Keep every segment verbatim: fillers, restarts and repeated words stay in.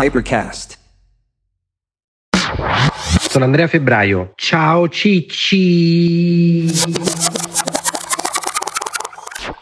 Hypercast. Sono Andrea Febbraio. Ciao Cicci.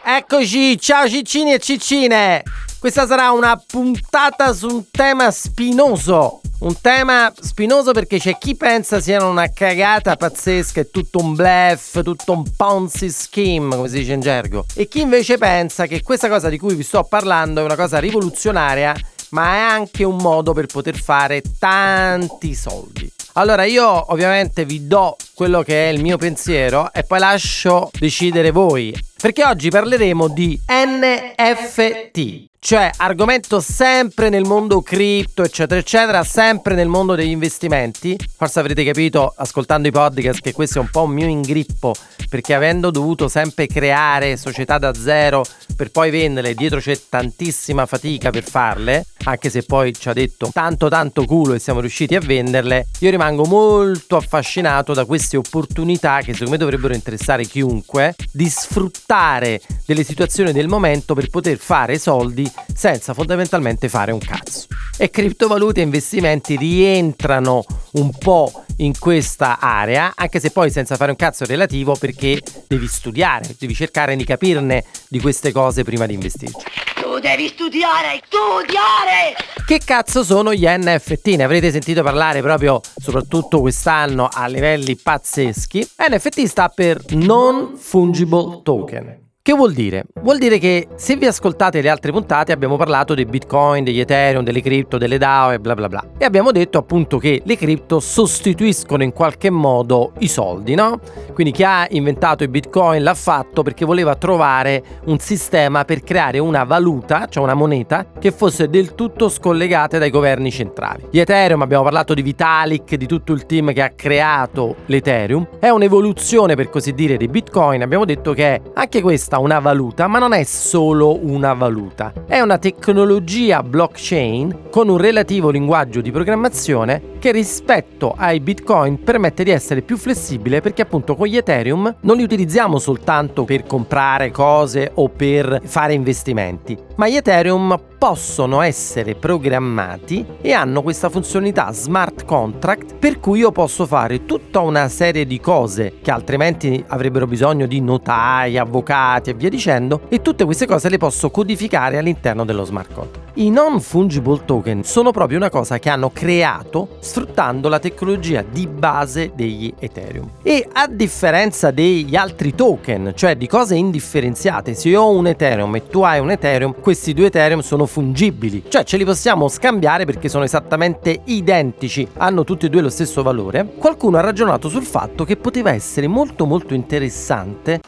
Eccoci, ciao ciccini e ciccine. Questa sarà una puntata su un tema spinoso. Un tema spinoso perché c'è chi pensa siano una cagata pazzesca, è tutto un bluff, tutto un ponzi scheme, come si dice in gergo, e chi invece pensa che questa cosa di cui vi sto parlando è una cosa rivoluzionaria, ma è anche un modo per poter fare tanti soldi. Allora io ovviamente vi do quello che è il mio pensiero e poi lascio decidere voi, perché oggi parleremo di N F T, cioè argomento sempre nel mondo cripto eccetera eccetera, sempre nel mondo degli investimenti. Forse avrete capito ascoltando i podcast che questo è un po' un mio ingrippo, perché avendo dovuto sempre creare società da zero per poi venderle, dietro c'è tantissima fatica per farle, anche se poi ci ha detto tanto tanto culo e siamo riusciti a venderle. Io rimango molto affascinato da queste opportunità che secondo me dovrebbero interessare chiunque, di sfruttare delle situazioni del momento per poter fare soldi senza fondamentalmente fare un cazzo. E criptovalute e investimenti rientrano un po' in questa area, anche se poi senza fare un cazzo relativo, perché devi studiare, devi cercare di capirne di queste cose prima di investirci. Tu devi studiare, studiare! Che cazzo sono gli N F T? Ne avrete sentito parlare proprio soprattutto quest'anno a livelli pazzeschi. N F T sta per Non Fungible Token. Che vuol dire? Vuol dire che se vi ascoltate le altre puntate abbiamo parlato dei Bitcoin, degli Ethereum, delle cripto, delle DAO e bla bla bla. E abbiamo detto appunto che le cripto sostituiscono in qualche modo i soldi, no? Quindi chi ha inventato i Bitcoin l'ha fatto perché voleva trovare un sistema per creare una valuta, cioè una moneta, che fosse del tutto scollegata dai governi centrali. Gli Ethereum, abbiamo parlato di Vitalik, di tutto il team che ha creato l'Ethereum. È un'evoluzione per così dire dei Bitcoin, abbiamo detto che è anche questa una valuta, ma non è solo una valuta, è una tecnologia blockchain con un relativo linguaggio di programmazione che rispetto ai Bitcoin permette di essere più flessibile, perché appunto con gli Ethereum non li utilizziamo soltanto per comprare cose o per fare investimenti, ma gli Ethereum possono essere programmati e hanno questa funzionalità smart contract, per cui io posso fare tutta una serie di cose che altrimenti avrebbero bisogno di notai, avvocati e via dicendo, e tutte queste cose le posso codificare all'interno dello smart contract. I non fungible token sono proprio una cosa che hanno creato sfruttando la tecnologia di base degli Ethereum, e a differenza degli altri token, cioè di cose indifferenziate, se io ho un Ethereum e tu hai un Ethereum, questi due Ethereum sono fungibili, cioè ce li possiamo scambiare perché sono esattamente identici, hanno tutti e due lo stesso valore. Qualcuno ha ragionato sul fatto che poteva essere molto molto interessante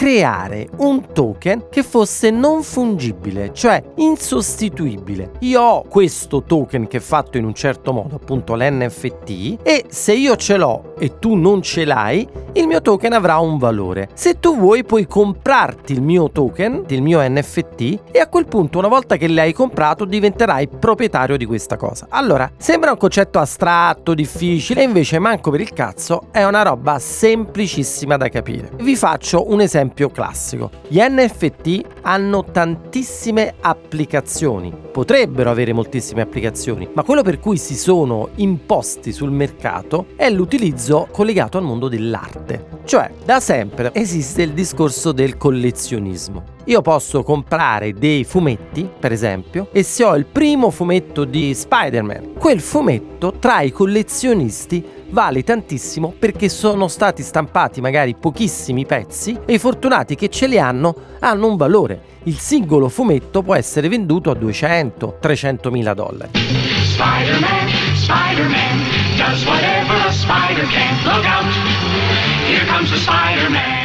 creare un token che fosse non fungibile, cioè insostituibile. Io ho questo token che è fatto in un certo modo, appunto l'N F T, e se io ce l'ho e tu non ce l'hai, il mio token avrà un valore. Se tu vuoi puoi comprarti il mio token, il mio N F T, e a quel punto una volta che l'hai comprato diventerai proprietario di questa cosa. Allora, sembra un concetto astratto, difficile, invece manco per il cazzo, è una roba semplicissima da capire. Vi faccio un esempio classico. Gli N F T hanno tantissime applicazioni, potrebbero avere moltissime applicazioni, ma quello per cui si sono imposti sul mercato è l'utilizzo collegato al mondo dell'arte. Cioè, da sempre esiste il discorso del collezionismo. Io posso comprare dei fumetti, per esempio, e se ho il primo fumetto di Spider-Man, quel fumetto tra i collezionisti vale tantissimo perché sono stati stampati magari pochissimi pezzi e i fortunati che ce li hanno hanno un valore. Il singolo fumetto può essere venduto a duecento, trecentomila dollari. Spider-Man, Spider-Man, does whatever a spider can. Look out, here comes the Spider-Man.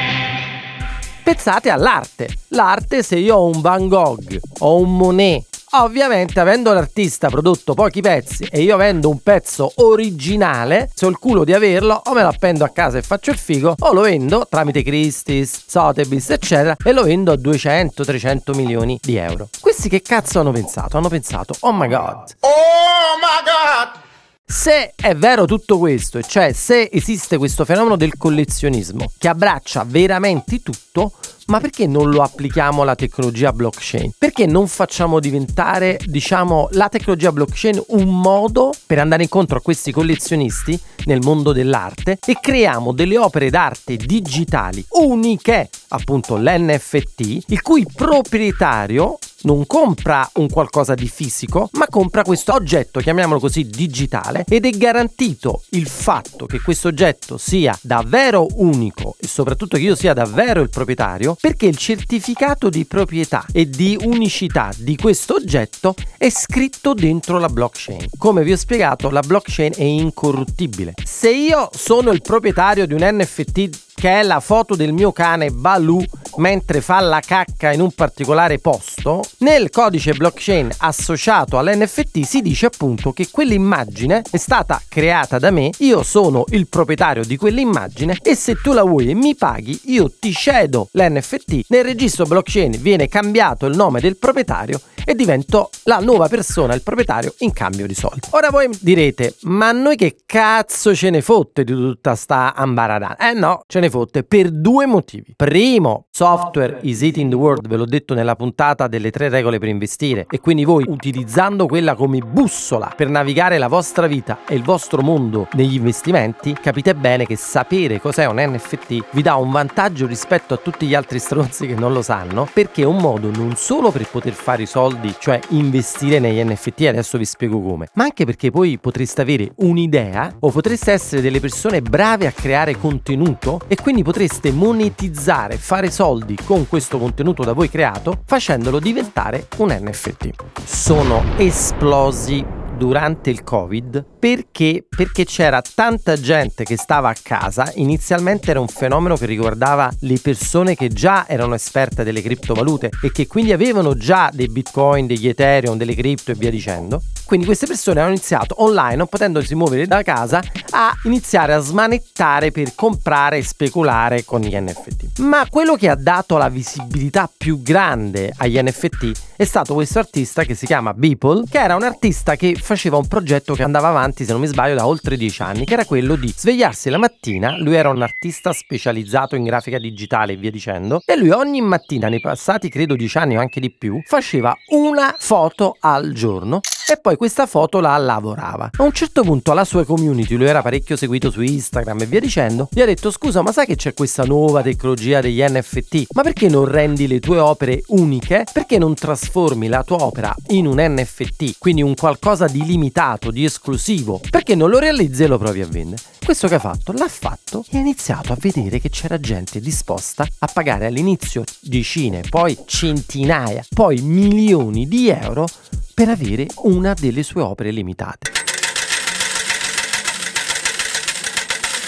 Pensate all'arte. L'arte, se io ho un Van Gogh, ho un Monet, ovviamente avendo l'artista prodotto pochi pezzi e io avendo un pezzo originale, se ho il culo di averlo, o me lo appendo a casa e faccio il figo, o lo vendo tramite Christie's, Sotheby's eccetera, e lo vendo a duecento, trecento milioni di euro. Questi che cazzo hanno pensato? Hanno pensato, oh my god, oh my god, Se è vero tutto questo, e cioè se esiste questo fenomeno del collezionismo che abbraccia veramente tutto, ma perché non lo applichiamo alla tecnologia blockchain? Perché non facciamo diventare, diciamo, la tecnologia blockchain un modo per andare incontro a questi collezionisti nel mondo dell'arte e creiamo delle opere d'arte digitali uniche, appunto l'N F T, il cui proprietario non compra un qualcosa di fisico, ma compra questo oggetto, chiamiamolo così, digitale, ed è garantito il fatto che questo oggetto sia davvero unico e soprattutto che io sia davvero il proprietario, perché il certificato di proprietà e di unicità di questo oggetto è scritto dentro la blockchain. Come vi ho spiegato, la blockchain è incorruttibile. Se io sono il proprietario di un N F T che è la foto del mio cane Baloo mentre fa la cacca in un particolare posto, nel codice blockchain associato all'N F T si dice appunto che quell'immagine è stata creata da me, io sono il proprietario di quell'immagine e se tu la vuoi e mi paghi io ti cedo l'N F T. Nel registro blockchain viene cambiato il nome del proprietario e divento la nuova persona, il proprietario, in cambio di soldi. Ora voi direte, ma noi che cazzo ce ne fotte di tutta sta ambaradana? Eh no, ce ne fotte per due motivi. Primo, software is eating the world, ve l'ho detto nella puntata delle tre regole per investire, e quindi voi, utilizzando quella come bussola per navigare la vostra vita e il vostro mondo negli investimenti, capite bene che sapere cos'è un N F T vi dà un vantaggio rispetto a tutti gli altri stronzi che non lo sanno, perché è un modo non solo per poter fare i soldi, cioè investire negli N F T, adesso vi spiego come, ma anche perché poi potreste avere un'idea o potreste essere delle persone brave a creare contenuto e quindi potreste monetizzare, fare soldi con questo contenuto da voi creato, facendolo diventare un N F T. Sono esplosi durante il Covid perché perché c'era tanta gente che stava a casa. Inizialmente era un fenomeno che riguardava le persone che già erano esperte delle criptovalute e che quindi avevano già dei bitcoin, degli ethereum, delle cripto e via dicendo. Quindi queste persone hanno iniziato online, non potendosi muovere da casa, a iniziare a smanettare per comprare e speculare con gli N F T. Ma quello che ha dato la visibilità più grande agli N F T è stato questo artista che si chiama Beeple, che era un artista che faceva un progetto che andava avanti, se non mi sbaglio, da oltre dieci anni, che era quello di svegliarsi la mattina. Lui era un artista specializzato in grafica digitale e via dicendo, e lui ogni mattina, nei passati credo dieci anni o anche di più, faceva una foto al giorno e poi questa foto la lavorava. A un certo punto alla sua community, lui era parecchio seguito su Instagram e via dicendo, gli ha detto: scusa, ma sai che c'è questa nuova tecnologia degli N F T? Ma perché non rendi le tue opere uniche? Perché non trasformi la tua opera in un N F T, quindi un qualcosa di limitato, di esclusivo? Perché non lo realizzi e lo provi a vendere? Questo che ha fatto, l'ha fatto e ha iniziato a vedere che c'era gente disposta a pagare all'inizio decine, poi centinaia, poi milioni di euro per avere una delle sue opere limitate.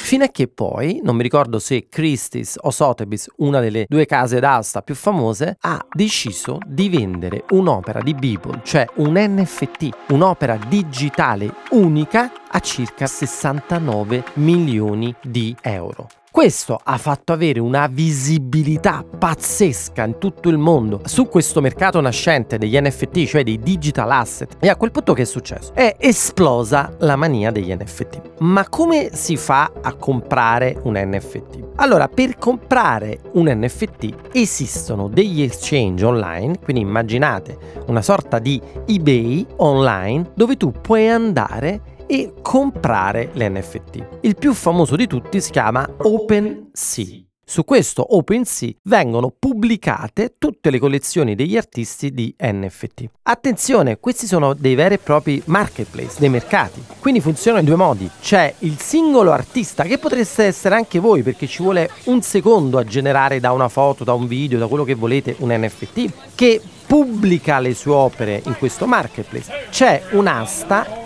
Fino a che poi, non mi ricordo se Christie's o Sotheby's, una delle due case d'asta più famose, ha deciso di vendere un'opera di Beeple, cioè un N F T, un'opera digitale unica, a circa sessantanove milioni di euro. Questo ha fatto avere una visibilità pazzesca in tutto il mondo su questo mercato nascente degli N F T, cioè dei digital asset. E a quel punto che è successo? È esplosa la mania degli N F T. Ma come si fa a comprare un N F T? Allora, per comprare un N F T esistono degli exchange online, quindi immaginate una sorta di eBay online dove tu puoi andare e comprare l'N F T. Il più famoso di tutti si chiama OpenSea. Su questo OpenSea vengono pubblicate tutte le collezioni degli artisti di N F T. Attenzione, questi sono dei veri e propri marketplace, dei mercati. Quindi funzionano in due modi. C'è il singolo artista, che potreste essere anche voi, perché ci vuole un secondo a generare da una foto, da un video, da quello che volete, un N F T, che pubblica le sue opere in questo marketplace. C'è un'asta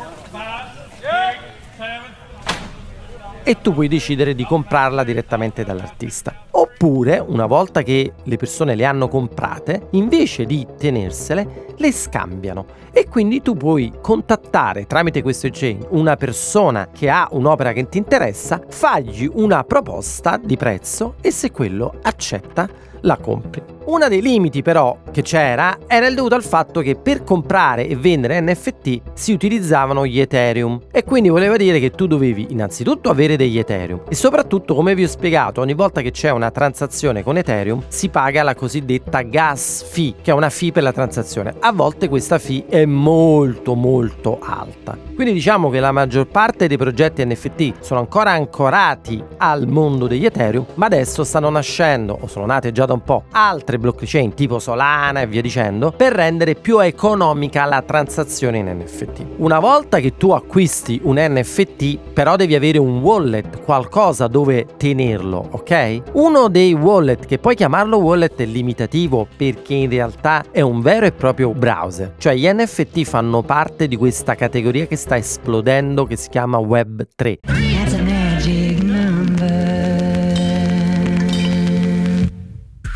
e tu puoi decidere di comprarla direttamente dall'artista. Oppure, una volta che le persone le hanno comprate, invece di tenersele, le scambiano. E quindi tu puoi contattare tramite questo exchange una persona che ha un'opera che ti interessa, fagli una proposta di prezzo e se quello accetta, la compri. Uno dei limiti però che c'era era il dovuto al fatto che per comprare e vendere N F T si utilizzavano gli Ethereum, e quindi voleva dire che tu dovevi innanzitutto avere degli Ethereum e soprattutto, come vi ho spiegato, ogni volta che c'è una transazione con Ethereum si paga la cosiddetta gas fee, che è una fee per la transazione. A volte questa fee è molto molto alta, quindi diciamo che la maggior parte dei progetti N F T sono ancora ancorati al mondo degli Ethereum, ma adesso stanno nascendo, o sono nate già da un po', altre blockchain tipo Solana e via dicendo, per rendere più economica la transazione in N F T. Una volta che tu acquisti un N F T, però devi avere un wallet, qualcosa dove tenerlo, ok? Uno dei wallet, che poi chiamarlo wallet è limitativo perché in realtà è un vero e proprio browser, cioè gli N F T fanno parte di questa categoria che sta esplodendo, che si chiama Web tre.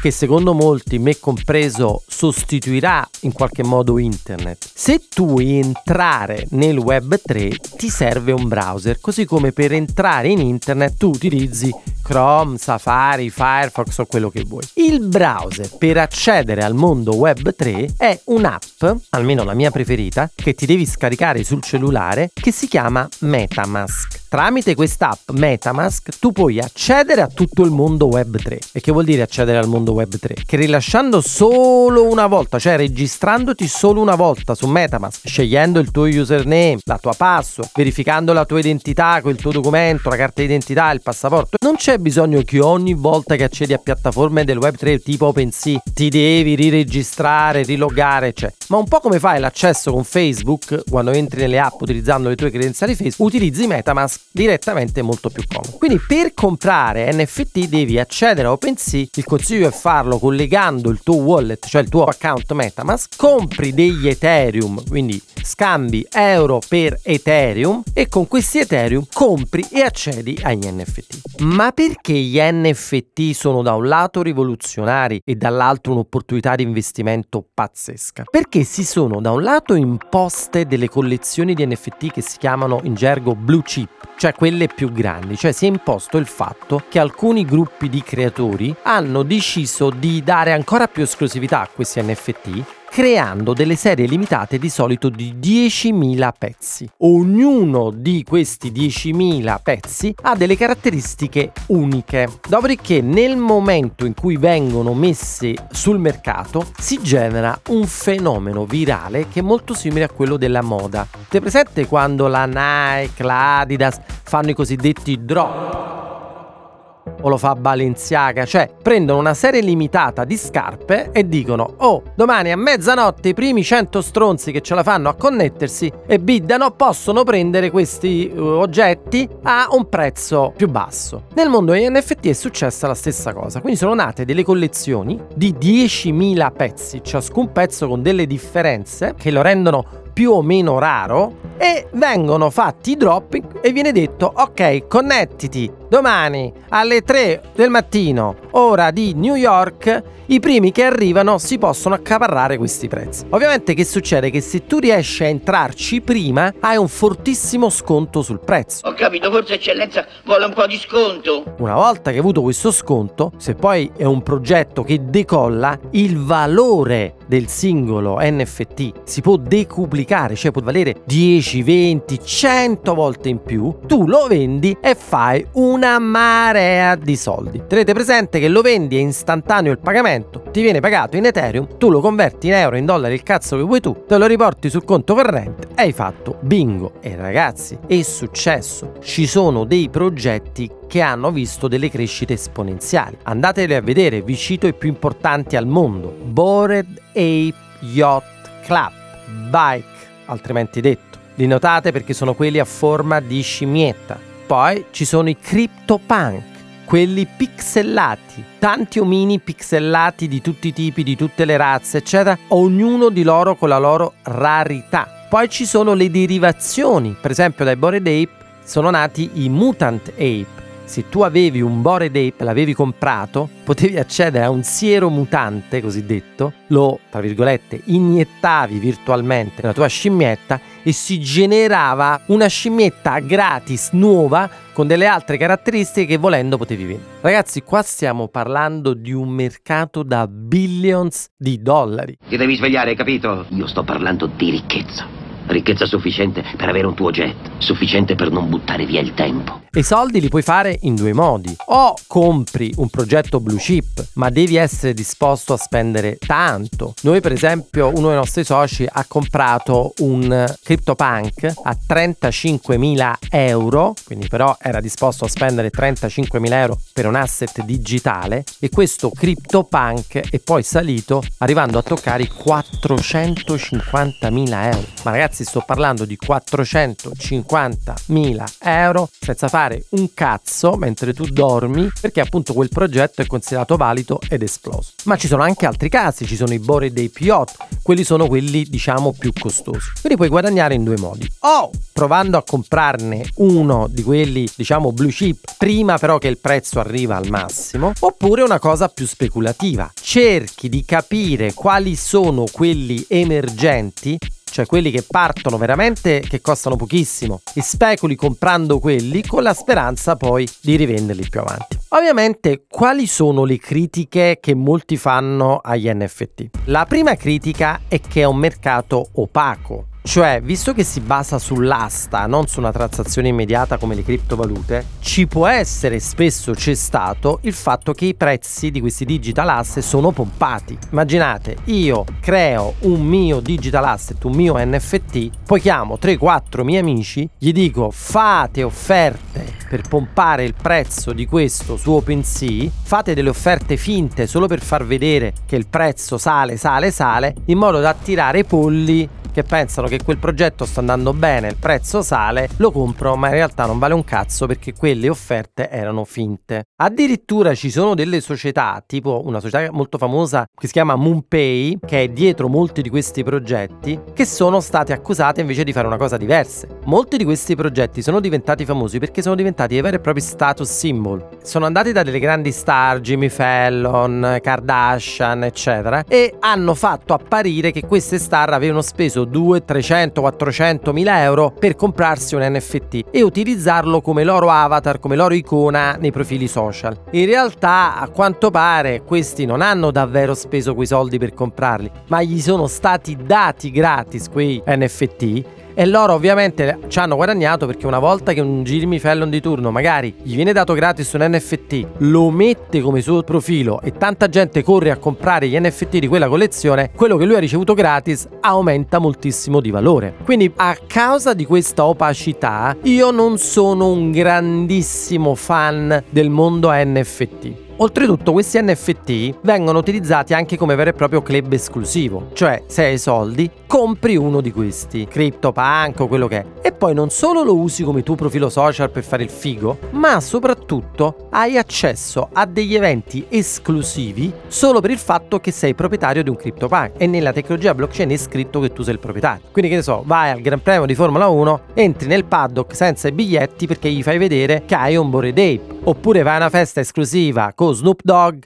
Che secondo molti, me compreso, sostituirà in qualche modo internet. Se tu vuoi entrare nel web tre ti serve un browser, così come per entrare in internet tu utilizzi Chrome, Safari, Firefox o quello che vuoi. Il browser per accedere al mondo web tre è un'app, almeno la mia preferita, che ti devi scaricare sul cellulare, che si chiama MetaMask. Tramite quest'app MetaMask tu puoi accedere a tutto il mondo web tre. E che vuol dire accedere al mondo web tre? Che rilasciando solo una volta, cioè registrandoti solo una volta su MetaMask, scegliendo il tuo username, la tua password, verificando la tua identità con il tuo documento, la carta d'identità, il passaporto, non c'è bisogno che ogni volta che accedi a piattaforme del web tre tipo OpenSea ti devi riregistrare, rilogare, cioè. Ma un po' come fai l'accesso con Facebook, quando entri nelle app utilizzando le tue credenziali Facebook, utilizzi MetaMask direttamente, molto più comodo. Quindi per comprare N F T devi accedere a OpenSea, il consiglio è farlo collegando il tuo wallet, cioè il tuo account MetaMask, compri degli Ethereum, quindi scambi euro per Ethereum e con questi Ethereum compri e accedi agli N F T. Ma perché gli N F T sono da un lato rivoluzionari e dall'altro un'opportunità di investimento pazzesca? Perché si sono da un lato imposte delle collezioni di N F T che si chiamano in gergo blue chip, cioè quelle più grandi, cioè si è imposto il fatto che alcuni gruppi di creatori hanno deciso di dare ancora più esclusività a questi N F T, creando delle serie limitate di solito di diecimila pezzi. Ognuno di questi diecimila pezzi ha delle caratteristiche uniche. Dopodiché, nel momento in cui vengono messi sul mercato, si genera un fenomeno virale che è molto simile a quello della moda. Ti è presente quando la Nike, la Adidas fanno i cosiddetti drop? O lo fa Balenciaga, cioè prendono una serie limitata di scarpe e dicono: oh, domani a mezzanotte i primi cento stronzi che ce la fanno a connettersi e biddano possono prendere questi uh, oggetti a un prezzo più basso. Nel mondo degli N F T è successa la stessa cosa, quindi sono nate delle collezioni di diecimila pezzi, ciascun pezzo con delle differenze che lo rendono più o meno raro, e vengono fatti i drop e viene detto: ok, connettiti domani alle tre del mattino ora di New York, i primi che arrivano si possono accaparrare questi prezzi. Ovviamente che succede? Che se tu riesci a entrarci prima hai un fortissimo sconto sul prezzo. Ho capito, forse eccellenza vuole un po' di sconto. Una volta che hai avuto questo sconto, se poi è un progetto che decolla, il valore del singolo N F T si può decuplicare, cioè può valere dieci, venti, cento volte in più. Tu lo vendi e fai una marea di soldi. Tenete presente che lo vendi, è istantaneo il pagamento, ti viene pagato in Ethereum, tu lo converti in euro, in dollari, il cazzo che vuoi tu, te lo riporti sul conto corrente e hai fatto bingo. E ragazzi, è successo, ci sono dei progetti che hanno visto delle crescite esponenziali, andatele a vedere, vi cito i più importanti al mondo: Bored Ape Yacht Club, Bike, altrimenti detto, li notate perché sono quelli a forma di scimmietta. Poi ci sono i CryptoPunk, quelli pixellati, tanti omini pixellati di tutti i tipi, di tutte le razze, eccetera, ognuno di loro con la loro rarità. Poi ci sono le derivazioni, per esempio dai Bored Ape sono nati i Mutant Ape, se tu avevi un Bored Ape, l'avevi comprato, potevi accedere a un siero mutante cosiddetto, lo, tra virgolette, iniettavi virtualmente nella tua scimmietta e si generava una scimmietta gratis nuova con delle altre caratteristiche che volendo potevi vendere. Ragazzi, qua stiamo parlando di un mercato da billions di dollari. Ti devi svegliare, hai capito? Io sto parlando di ricchezza. Ricchezza sufficiente per avere un tuo jet, sufficiente per non buttare via il tempo. E i soldi li puoi fare in due modi: o compri un progetto blue chip, ma devi essere disposto a spendere tanto. Noi per esempio, uno dei nostri soci ha comprato un CryptoPunk a trentacinquemila euro, quindi però era disposto a spendere trentacinquemila euro per un asset digitale, e questo CryptoPunk è poi salito arrivando a toccare i quattrocentocinquantamila euro. Ma ragazzi, sto parlando di quattrocentocinquantamila euro senza fare un cazzo mentre tu dormi, perché appunto quel progetto è considerato valido ed esploso. Ma ci sono anche altri casi, ci sono i Bored Ape Yacht, quelli sono quelli diciamo più costosi. Quindi puoi guadagnare in due modi: o provando a comprarne uno di quelli diciamo blue chip prima però che il prezzo arriva al massimo, oppure una cosa più speculativa, cerchi di capire quali sono quelli emergenti, cioè quelli che partono veramente, che costano pochissimo, e speculi comprando quelli con la speranza poi di rivenderli più avanti. Ovviamente, quali sono le critiche che molti fanno agli N F T? La prima critica è che è un mercato opaco. Cioè, visto che si basa sull'asta, non su una transazione immediata come le criptovalute, ci può essere, spesso c'è stato, il fatto che i prezzi di questi digital asset sono pompati. Immaginate, io creo un mio digital asset, un mio N F T, poi chiamo tre quattro miei amici, gli dico fate offerte per pompare il prezzo di questo su OpenSea, fate delle offerte finte solo per far vedere che il prezzo sale, sale, sale, in modo da attirare polli che pensano che quel progetto sta andando bene, il prezzo sale, lo compro, ma in realtà non vale un cazzo perché quelle offerte erano finte. Addirittura ci sono delle società, tipo una società molto famosa che si chiama MoonPay, che è dietro molti di questi progetti, che sono state accusate invece di fare una cosa diversa. Molti di questi progetti sono diventati famosi perché sono diventati dei veri e propri status symbol. Sono andati da delle grandi star, Jimmy Fallon, Kardashian, eccetera, e hanno fatto apparire che queste star avevano speso duecento, trecento, quattrocento mila euro per comprarsi un N F T e utilizzarlo come loro avatar, come loro icona nei profili social. In realtà, a quanto pare, questi non hanno davvero speso quei soldi per comprarli, ma gli sono stati dati gratis quei N F T. E loro ovviamente ci hanno guadagnato, perché una volta che un Jimmy Fallon di turno magari gli viene dato gratis un N F T, lo mette come suo profilo e tanta gente corre a comprare gli N F T di quella collezione, quello che lui ha ricevuto gratis aumenta moltissimo di valore. Quindi a causa di questa opacità io non sono un grandissimo fan del mondo N F T. Oltretutto questi N F T vengono utilizzati anche come vero e proprio club esclusivo, cioè se hai soldi compri uno di questi, CryptoPunk o quello che è, e poi non solo lo usi come tuo profilo social per fare il figo, ma soprattutto hai accesso a degli eventi esclusivi solo per il fatto che sei proprietario di un CryptoPunk, e nella tecnologia blockchain è scritto che tu sei il proprietario. Quindi che ne so, vai al Gran Premio di Formula uno, entri nel paddock senza i biglietti perché gli fai vedere che hai un Bored Ape, oppure vai a una festa esclusiva con Snoop Dogg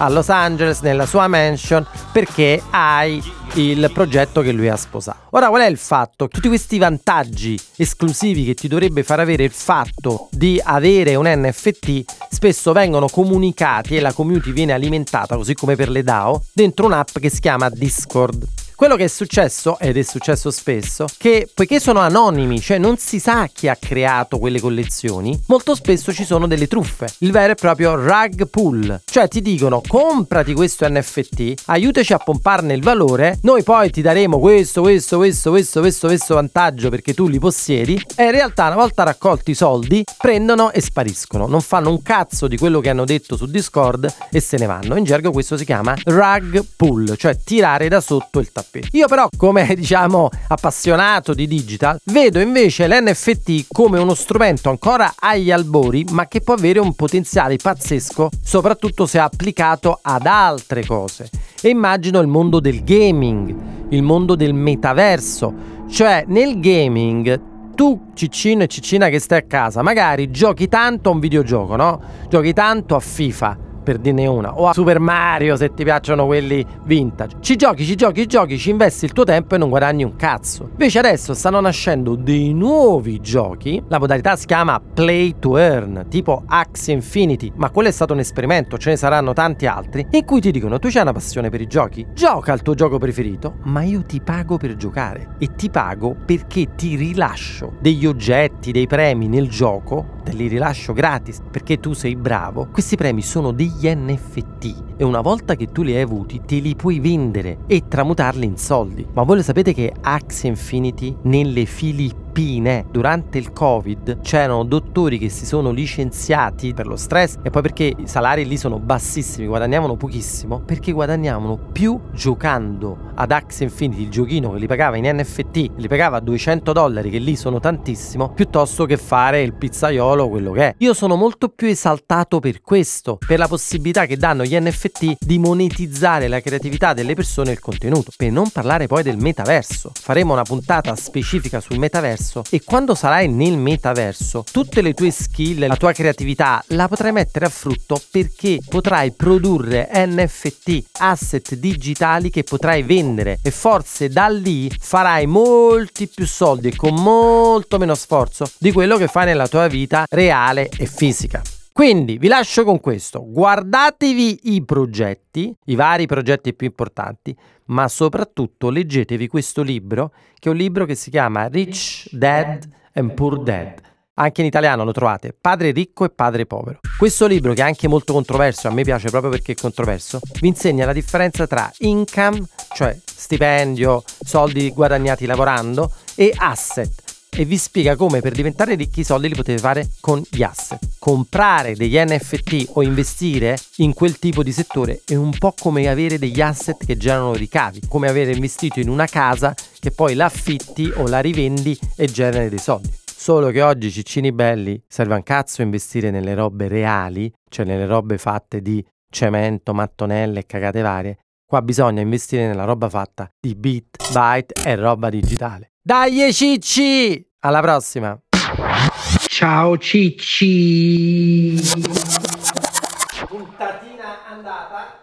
a Los Angeles nella sua mansion perché hai il progetto che lui ha sposato. Ora, qual è il fatto? Tutti questi vantaggi esclusivi che ti dovrebbe far avere il fatto di avere un N F T spesso vengono comunicati, e la community viene alimentata, così come per le DAO, dentro un'app che si chiama Discord. Quello che è successo, ed è successo spesso, che poiché sono anonimi, cioè non si sa chi ha creato quelle collezioni, molto spesso ci sono delle truffe, il vero e proprio rug pull, cioè ti dicono comprati questo N F T, aiutaci a pomparne il valore, noi poi ti daremo questo, questo, questo, questo, questo, questo vantaggio perché tu li possiedi, e in realtà una volta raccolti i soldi prendono e spariscono, non fanno un cazzo di quello che hanno detto su Discord e se ne vanno. In gergo questo si chiama rug pull, cioè tirare da sotto il tappeto. Io però, come diciamo appassionato di digital, vedo invece l'N F T come uno strumento ancora agli albori, ma che può avere un potenziale pazzesco, soprattutto se applicato ad altre cose. E immagino il mondo del gaming, il mondo del metaverso. Cioè nel gaming tu, Ciccino e Ciccina che stai a casa, magari giochi tanto a un videogioco, no? Giochi tanto a FIFA, per dirne una, o a Super Mario se ti piacciono quelli vintage. Ci giochi, ci giochi, ci giochi, ci investi il tuo tempo e non guadagni un cazzo. Invece adesso stanno nascendo dei nuovi giochi, la modalità si chiama Play to Earn, tipo Axie Infinity, ma quello è stato un esperimento, ce ne saranno tanti altri, in cui ti dicono: tu c'hai una passione per i giochi, gioca al tuo gioco preferito, ma io ti pago per giocare, e ti pago perché ti rilascio degli oggetti, dei premi nel gioco, te li rilascio gratis perché tu sei bravo. Questi premi sono degli N F T e una volta che tu li hai avuti te li puoi vendere e tramutarli in soldi. Ma voi lo sapete che Axie Infinity nelle Filippine durante il Covid c'erano dottori che si sono licenziati per lo stress e poi perché i salari lì sono bassissimi, guadagnavano pochissimo, perché guadagnavano più giocando ad Axie Infinity, il giochino che li pagava in N F T, li pagava duecento dollari, che lì sono tantissimo, piuttosto che fare il pizzaiolo, quello che è. Io sono molto più esaltato per questo, per la possibilità che danno gli N F T di monetizzare la creatività delle persone e il contenuto. Per non parlare poi del metaverso, faremo una puntata specifica sul metaverso, e quando sarai nel metaverso tutte le tue skill, la tua creatività la potrai mettere a frutto, perché potrai produrre N F T, asset digitali che potrai vendere, e forse da lì farai molti più soldi e con molto meno sforzo di quello che fai nella tua vita reale e fisica. Quindi vi lascio con questo, guardatevi i progetti, i vari progetti più importanti, ma soprattutto leggetevi questo libro, che è un libro che si chiama Rich Dad and Poor Dad. Anche in italiano lo trovate, Padre ricco e padre povero. Questo libro, che è anche molto controverso, a me piace proprio perché è controverso, vi insegna la differenza tra income, cioè stipendio, soldi guadagnati lavorando, e asset. E vi spiega come per diventare ricchi i soldi li potete fare con gli asset. Comprare degli N F T o investire in quel tipo di settore è un po' come avere degli asset che generano ricavi, come avere investito in una casa che poi la affitti o la rivendi e generi dei soldi. Solo che oggi, ciccini belli, serve un cazzo investire nelle robe reali, cioè nelle robe fatte di cemento, mattonelle e cagate varie. Qua bisogna investire nella roba fatta di bit, byte e roba digitale. Dai cicci! Alla prossima! Ciao cicci! Puntatina andata!